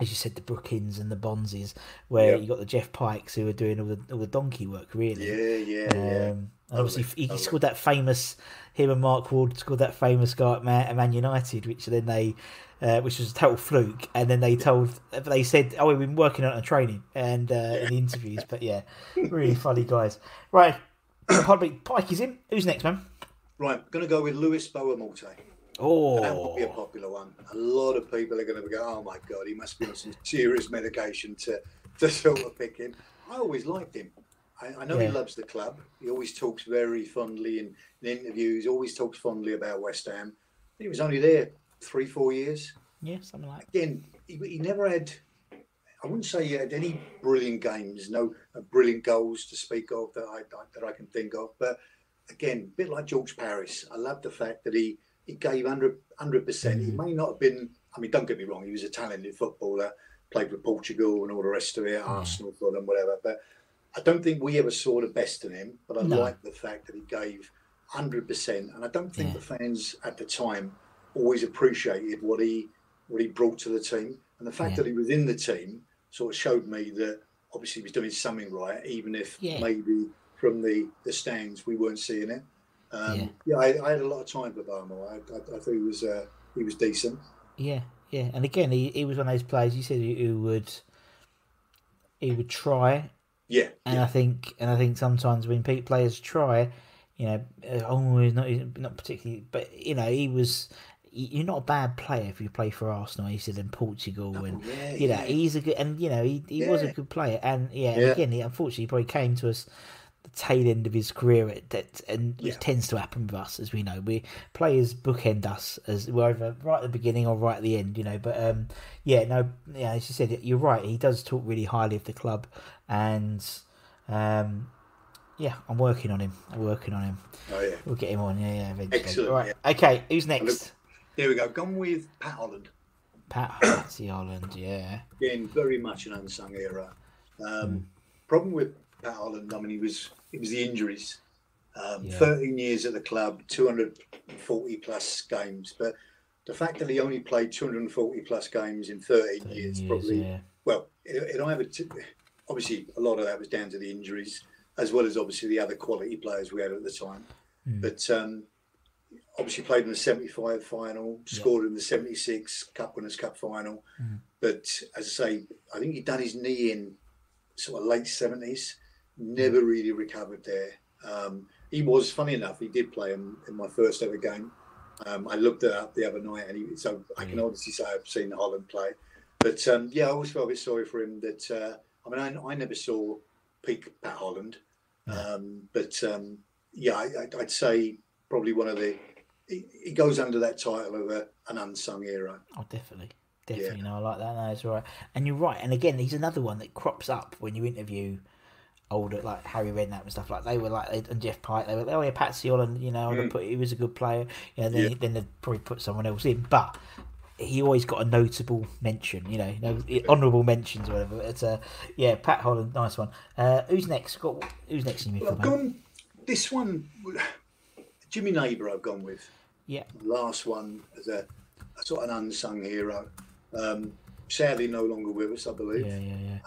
as you said, the Brookins and the Bonzies, where you got the Jeff Pikes who are doing all the donkey work, really. And obviously, he scored that famous. Him and Mark Ward scored that famous guy at Man United, which then they, which was a total fluke. And then they said, "Oh, we've been working on a training and in the interviews." But yeah, really funny guys. Right, Pike is in. Who's next, man? Right, I'm going to go with Luis Boamorte. Oh, that would be a popular one. A lot of people are going to go, "Oh my God, he must be on some serious medication to sort of pick him." I always liked him. I know he loves the club. He always talks very fondly in interviews, always talks fondly about West Ham. He was only there 3-4 years. Yeah, something like that. Again, he never had, I wouldn't say he had any brilliant games, no brilliant goals to speak of that I can think of. But again, a bit like George Parris, I love the fact that he gave 100%. He may not have been, I mean, don't get me wrong, he was a talented footballer, played with Portugal and all the rest of it, Arsenal, Fulham, whatever. But I don't think we ever saw the best in him, but I like the fact that he gave 100%, and I don't think the fans at the time always appreciated what he brought to the team, and the fact that he was in the team sort of showed me that obviously he was doing something right, even if maybe from the stands we weren't seeing it. I had a lot of time for Barmore. I thought he was decent. Yeah, and again he was one of those players you said who would try. Yeah, and I think sometimes when players try, you know, he's not particularly, but you know, you're not a bad player if you play for Arsenal. He said in Portugal, he's a good, and you know, he was a good player, and again, he unfortunately probably came to us the tail end of his career which tends to happen with us, as we know. We players bookend us as we're either right at the beginning or right at the end, you know. But as you said, you're right. He does talk really highly of the club. And I'm working on him. Oh yeah, we'll get him on. Yeah, eventually. Excellent. Right. Yeah. Okay, who's next? Here we go. Gone with Pat Holland. Yeah. Again, very much an unsung hero. Problem with Pat Holland, I mean, it was the injuries. 13 years at the club, 240 plus games, but the fact that he only played 240 plus games in 13 years, probably. Yeah. Well, it either. Obviously, a lot of that was down to the injuries, as well as obviously the other quality players we had at the time. Mm. But obviously played in the 75 final, scored in the 76 Cup Winners' Cup final. Mm. But as I say, I think he'd done his knee in sort of late 70s, never really recovered there. He was, funny enough, he did play in my first ever game. I looked it up the other night, and I can honestly say I've seen Holland play. But I always felt a bit sorry for him that... I mean, I never saw peak Pat Holland, I'd say probably one of the. He goes under that title of an unsung hero. Oh, definitely. Yeah. No, I like that. No, it's all right. And you're right. And again, he's another one that crops up when you interview older, like Harry Redknapp and stuff like. They were like, and Jeff Pike. They were like, oh yeah, Patsy Holland. You know, he was a good player. You know, then they probably put someone else in, but. He always got a notable mention, you know, honourable mentions or whatever. It's Pat Holland, nice one. Who's next? Who's next in midfield? This one, Jimmy Neighbour. I've gone with. Yeah. Last one as a sort of an unsung hero. Sadly, no longer with us, I believe. Yeah.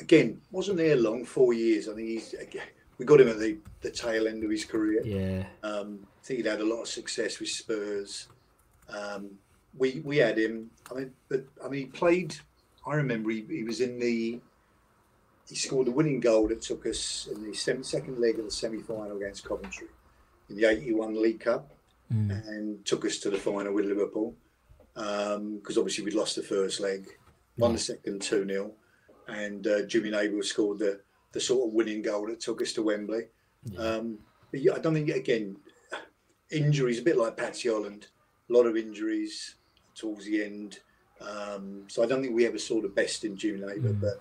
Again, wasn't there long. 4 years. I think we got him at the tail end of his career. Yeah. I think he'd had a lot of success with Spurs. We had him. He played. I remember he was in the. He scored the winning goal that took us in the second leg of the semi-final against Coventry, in the '81 League Cup, and took us to the final with Liverpool. Because obviously we'd lost the first leg, won the second 2-0, and Jimmy Neighbour scored the sort of winning goal that took us to Wembley. Yeah. But I don't think, again, injuries a bit like Patsy Holland. a lot of injuries towards the end. So I don't think we ever saw the best in June Labour, but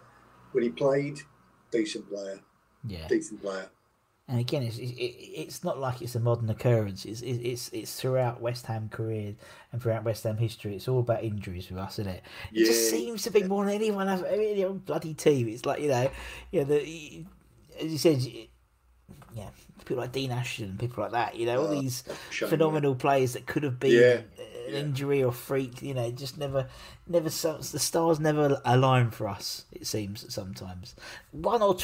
when he played, decent player. Yeah, decent player. And again, it's not like it's a modern occurrence. It's throughout West Ham career and throughout West Ham history. It's all about injuries with us, isn't it? Yeah. It just seems to be more than anyone else, any other bloody team. It's like, you know, as you said, yeah, people like Dean Ashton and people like that. You know, all these phenomenal players that could have been an injury or freak. You know, just never. The stars never align for us. It seems sometimes once or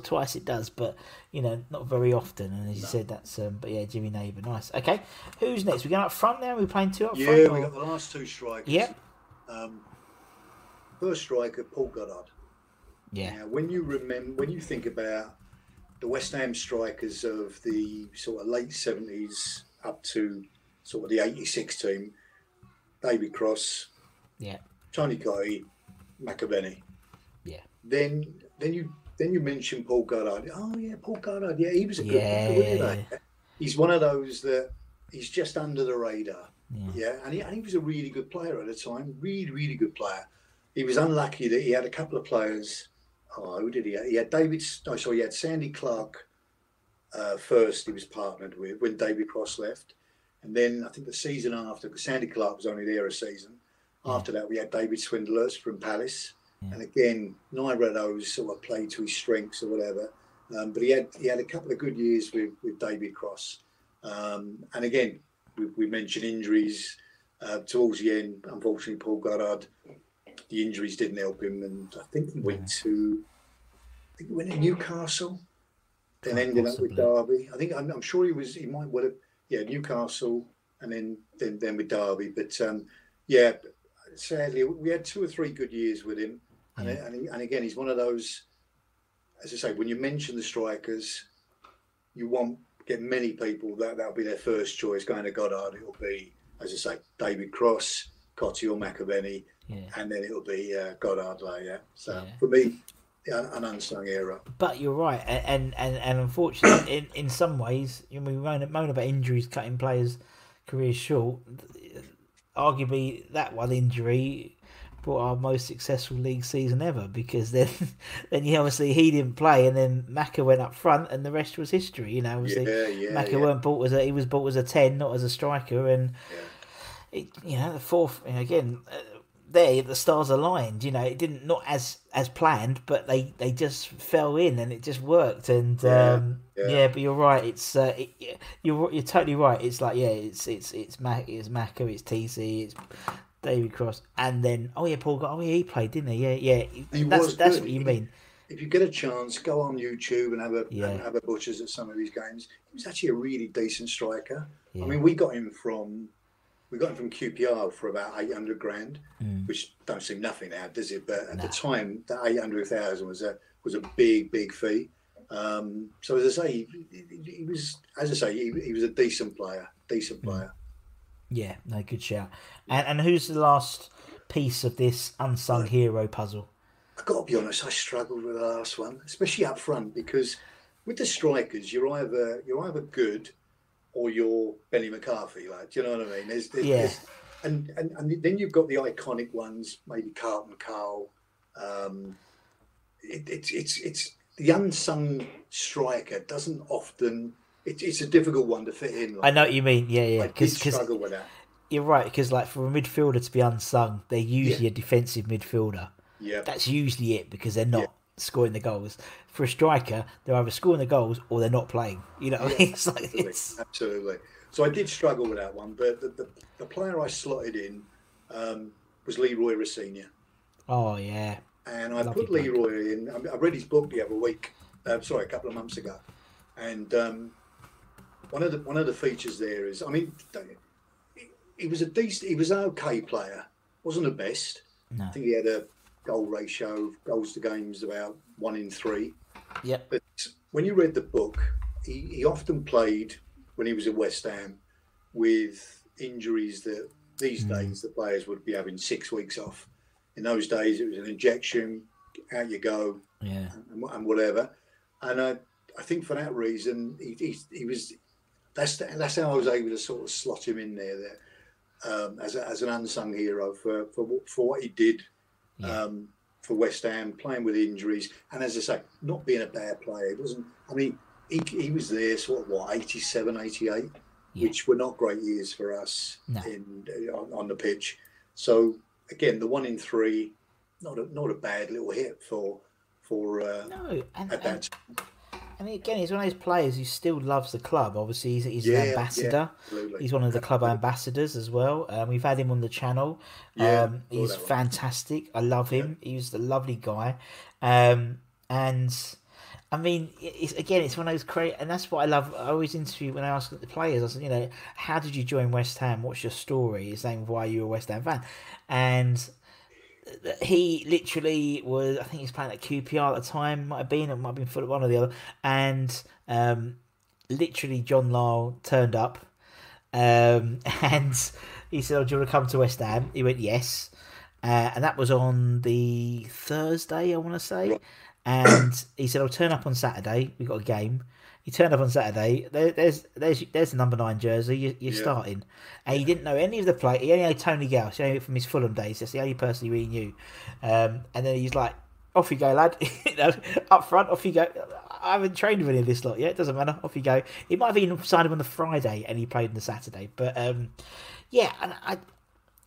twice it does, but you know, not very often. And as you said, that's but yeah, Jimmy Neighbour, nice. Okay, who's next? We going up front now. Are we playing two up front? Yeah, we got the last two strikers. Yeah. First striker, Paul Goddard. Yeah. Now, when you think about the West Ham strikers of the sort of late 70s up to sort of the 86 team, David Cross, Tony Coy, McAvennie. Yeah. Then you mention Paul Goddard. Oh yeah, Paul Goddard. Yeah, he was a good player, wasn't he? He's one of those that he's just under the radar. Yeah. And he was a really good player at the time. Really, really good player. He was unlucky that he had a couple of players. Oh, who did he have? He had Sandy Clark first. He was partnered with when David Cross left, and then I think the season after, because Sandy Clark was only there a season. After that, we had David Swindler's from Palace, and again Nairedo's sort of played to his strengths or whatever. But he had a couple of good years with David Cross, and again we mentioned injuries towards the end. Unfortunately, Paul Goddard. The injuries didn't help him, and I think he went to Newcastle, then ended up with Derby. I think I'm sure he might well have Newcastle and then with Derby. But sadly we had two or three good years with him, and again he's one of those, as I say, when you mention the strikers, you won't get many people that'll be their first choice going to Goddard. It'll be, as I say, David Cross, Cotty or McAvennie. Yeah. And then it'll be Goddard later. So for me, an unsung hero. But you're right, and unfortunately, in some ways, you know, we moan about injuries cutting players' careers short. Arguably, that one injury brought our most successful league season ever, because then you obviously he didn't play, and then Macca went up front, and the rest was history. You know, obviously Macca weren't bought as he was bought as a 10, not as a striker, and the fourth again. There the stars aligned, you know, it didn't, not as planned, but they just fell in and it just worked. And but you're right, it's you're totally right. It's like it's Macca, it's TC, it's David Cross, and then Paul got he played, didn't he? That's what you mean. If you get a chance, go on YouTube and have a butchers at some of these games. He was actually a really decent striker. Yeah. I mean, we got him from QPR for about 800 grand, which don't seem nothing now, does it? But at the time, that 800,000 was a big fee. So as I say, he was a decent player. Yeah, no, good shout. And who's the last piece of this unsung hero puzzle? I got to be honest, I struggled with the last one, especially up front, because with the strikers, you're either good. Or your Benny McCarthy, like, do you know what I mean? And then you've got the iconic ones, maybe Carlton Cole. It's the unsung striker doesn't often. It's a difficult one to fit in. Like, I know what you mean, yeah. I struggle with that. You're right, because like for a midfielder to be unsung, they're usually a defensive midfielder. Yeah, that's usually it, because they're not scoring the goals. For a striker, they're either scoring the goals or they're not playing. You know what I mean? It's like absolutely. So I did struggle with that one, but the player I slotted in was Leroy Rassina. Oh yeah. And I put Leroy in. I read his book a couple of months ago, and one of the features there is, I mean, he was an okay player, wasn't the best. No. I think he had a goal ratio, goals to games, about 1 in 3. Yeah. But when you read the book, he often played when he was at West Ham with injuries that these days the players would be having 6 weeks off. In those days, it was an injection, out you go, and whatever. And I think for that reason, he was. That's how I was able to sort of slot him in there. as an unsung hero for what he did for West Ham, playing with injuries, and as I say, not being a bad player. It wasn't. I mean, he was there sort of what 87, 88, which were not great years for us on the pitch. So again, the 1 in 3, not a bad little hit for at that time. And again, he's one of those players who still loves the club. Obviously, he's an ambassador. Yeah, he's one of the club ambassadors as well. We've had him on the channel. He's fantastic. I love him. Yeah. He was a lovely guy. And I mean, it's one of those great, and that's what I love. I always interview when I ask the players, I said, you know, how did you join West Ham? What's your story? He's saying why you're a West Ham fan, and he literally was, I think he was playing at QPR at the time, might have been Fulham, one or the other, and literally John Lyle turned up and he said, oh, do you want to come to West Ham? He went, yes. And that was on the Thursday, I want to say. And he said, I'll turn up on Saturday, we've got a game. He turned up on Saturday. There's the number 9 jersey. You're starting, and he didn't know any of the players. He only knew Tony Gowse, from his Fulham days. That's the only person he really knew. And then he's like, "Off you go, lad! You know, up front, off you go. I haven't trained with any of this lot yet. It doesn't matter. Off you go." He might have even signed him on the Friday, and he played on the Saturday. But I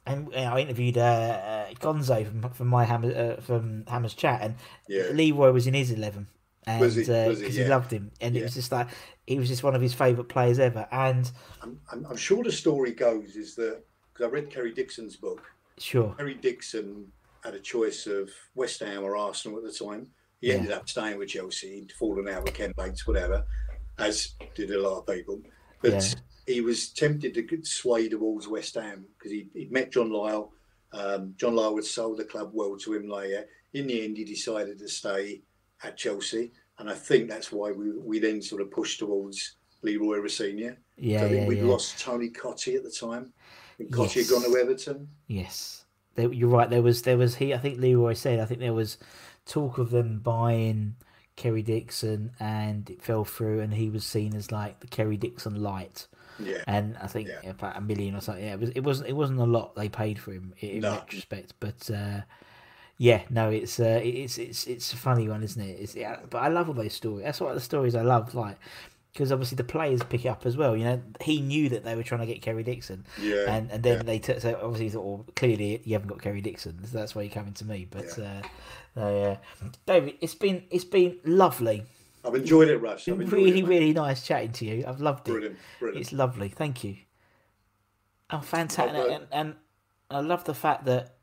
interviewed Gonzo from My Hammers from Hammers Chat, and Leroy was in his 11. And because he loved him, and it was just like he was just one of his favourite players ever. And I'm sure the story goes is that, because I read Kerry Dixon's book. Sure, Kerry Dixon had a choice of West Ham or Arsenal at the time. He ended up staying with Chelsea. He'd fallen out with Ken Bates, whatever, as did a lot of people. But he was tempted to get sway towards West Ham because he'd met John Lyle. John Lyle had sold the club well to him later. In the end, he decided to stay at Chelsea, and I think that's why we then sort of pushed towards Leroy Rassinier. Yeah, so I think we'd lost Tony Cottee at the time. Cottee had gone to Everton. Yes, you're right. There was he. I think Leroy said. I think there was talk of them buying Kerry Dixon, and it fell through, and he was seen as like the Kerry Dixon light. Yeah, and I think about $1 million or something. Yeah, it wasn't a lot they paid for him in retrospect, but. It's a funny one, isn't it? But I love all those stories. That's what the stories I love, like, because obviously the players pick it up as well. You know, he knew that they were trying to get Kerry Dixon, and then they took. So obviously, he thought, well, clearly you haven't got Kerry Dixon, so that's why you're coming to me. But David, it's been lovely. I've enjoyed it, Russ. Really nice chatting to you. I've loved it. Brilliant. It's lovely. Thank you. Oh, fantastic! And I love the fact that.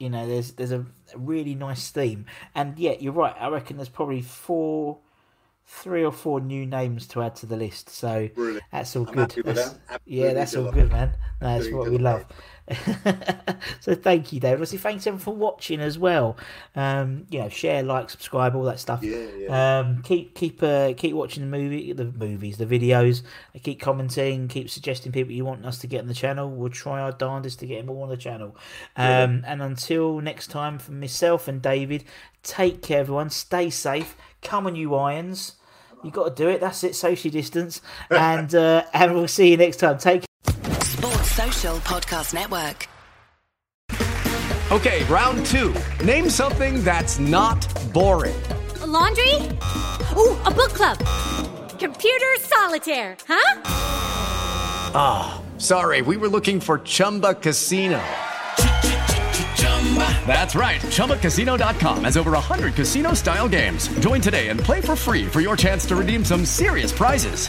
You know, there's a really nice theme, and you're right. I reckon there's probably three or four new names to add to the list. So brilliant. That's all good. That's all good, man. That's what we love. So thank you, David. Obviously, thanks everyone for watching as well. Share, like, subscribe, all that stuff. Keep watching the movies, the videos. Keep commenting, keep suggesting people you want us to get on the channel. We'll try our darndest to get them all on the channel. And until next time, from myself and David, take care, everyone. Stay safe. Come on, you irons. You got to do it. That's it. Social distance, and we'll see you next time. Take care. Social Podcast Network. Okay, round 2. Name something that's not boring. A laundry? Ooh, a book club. Computer solitaire, huh? Ah, sorry, we were looking for Chumba Casino. That's right, ChumbaCasino.com has over 100 casino-style games. Join today and play for free for your chance to redeem some serious prizes.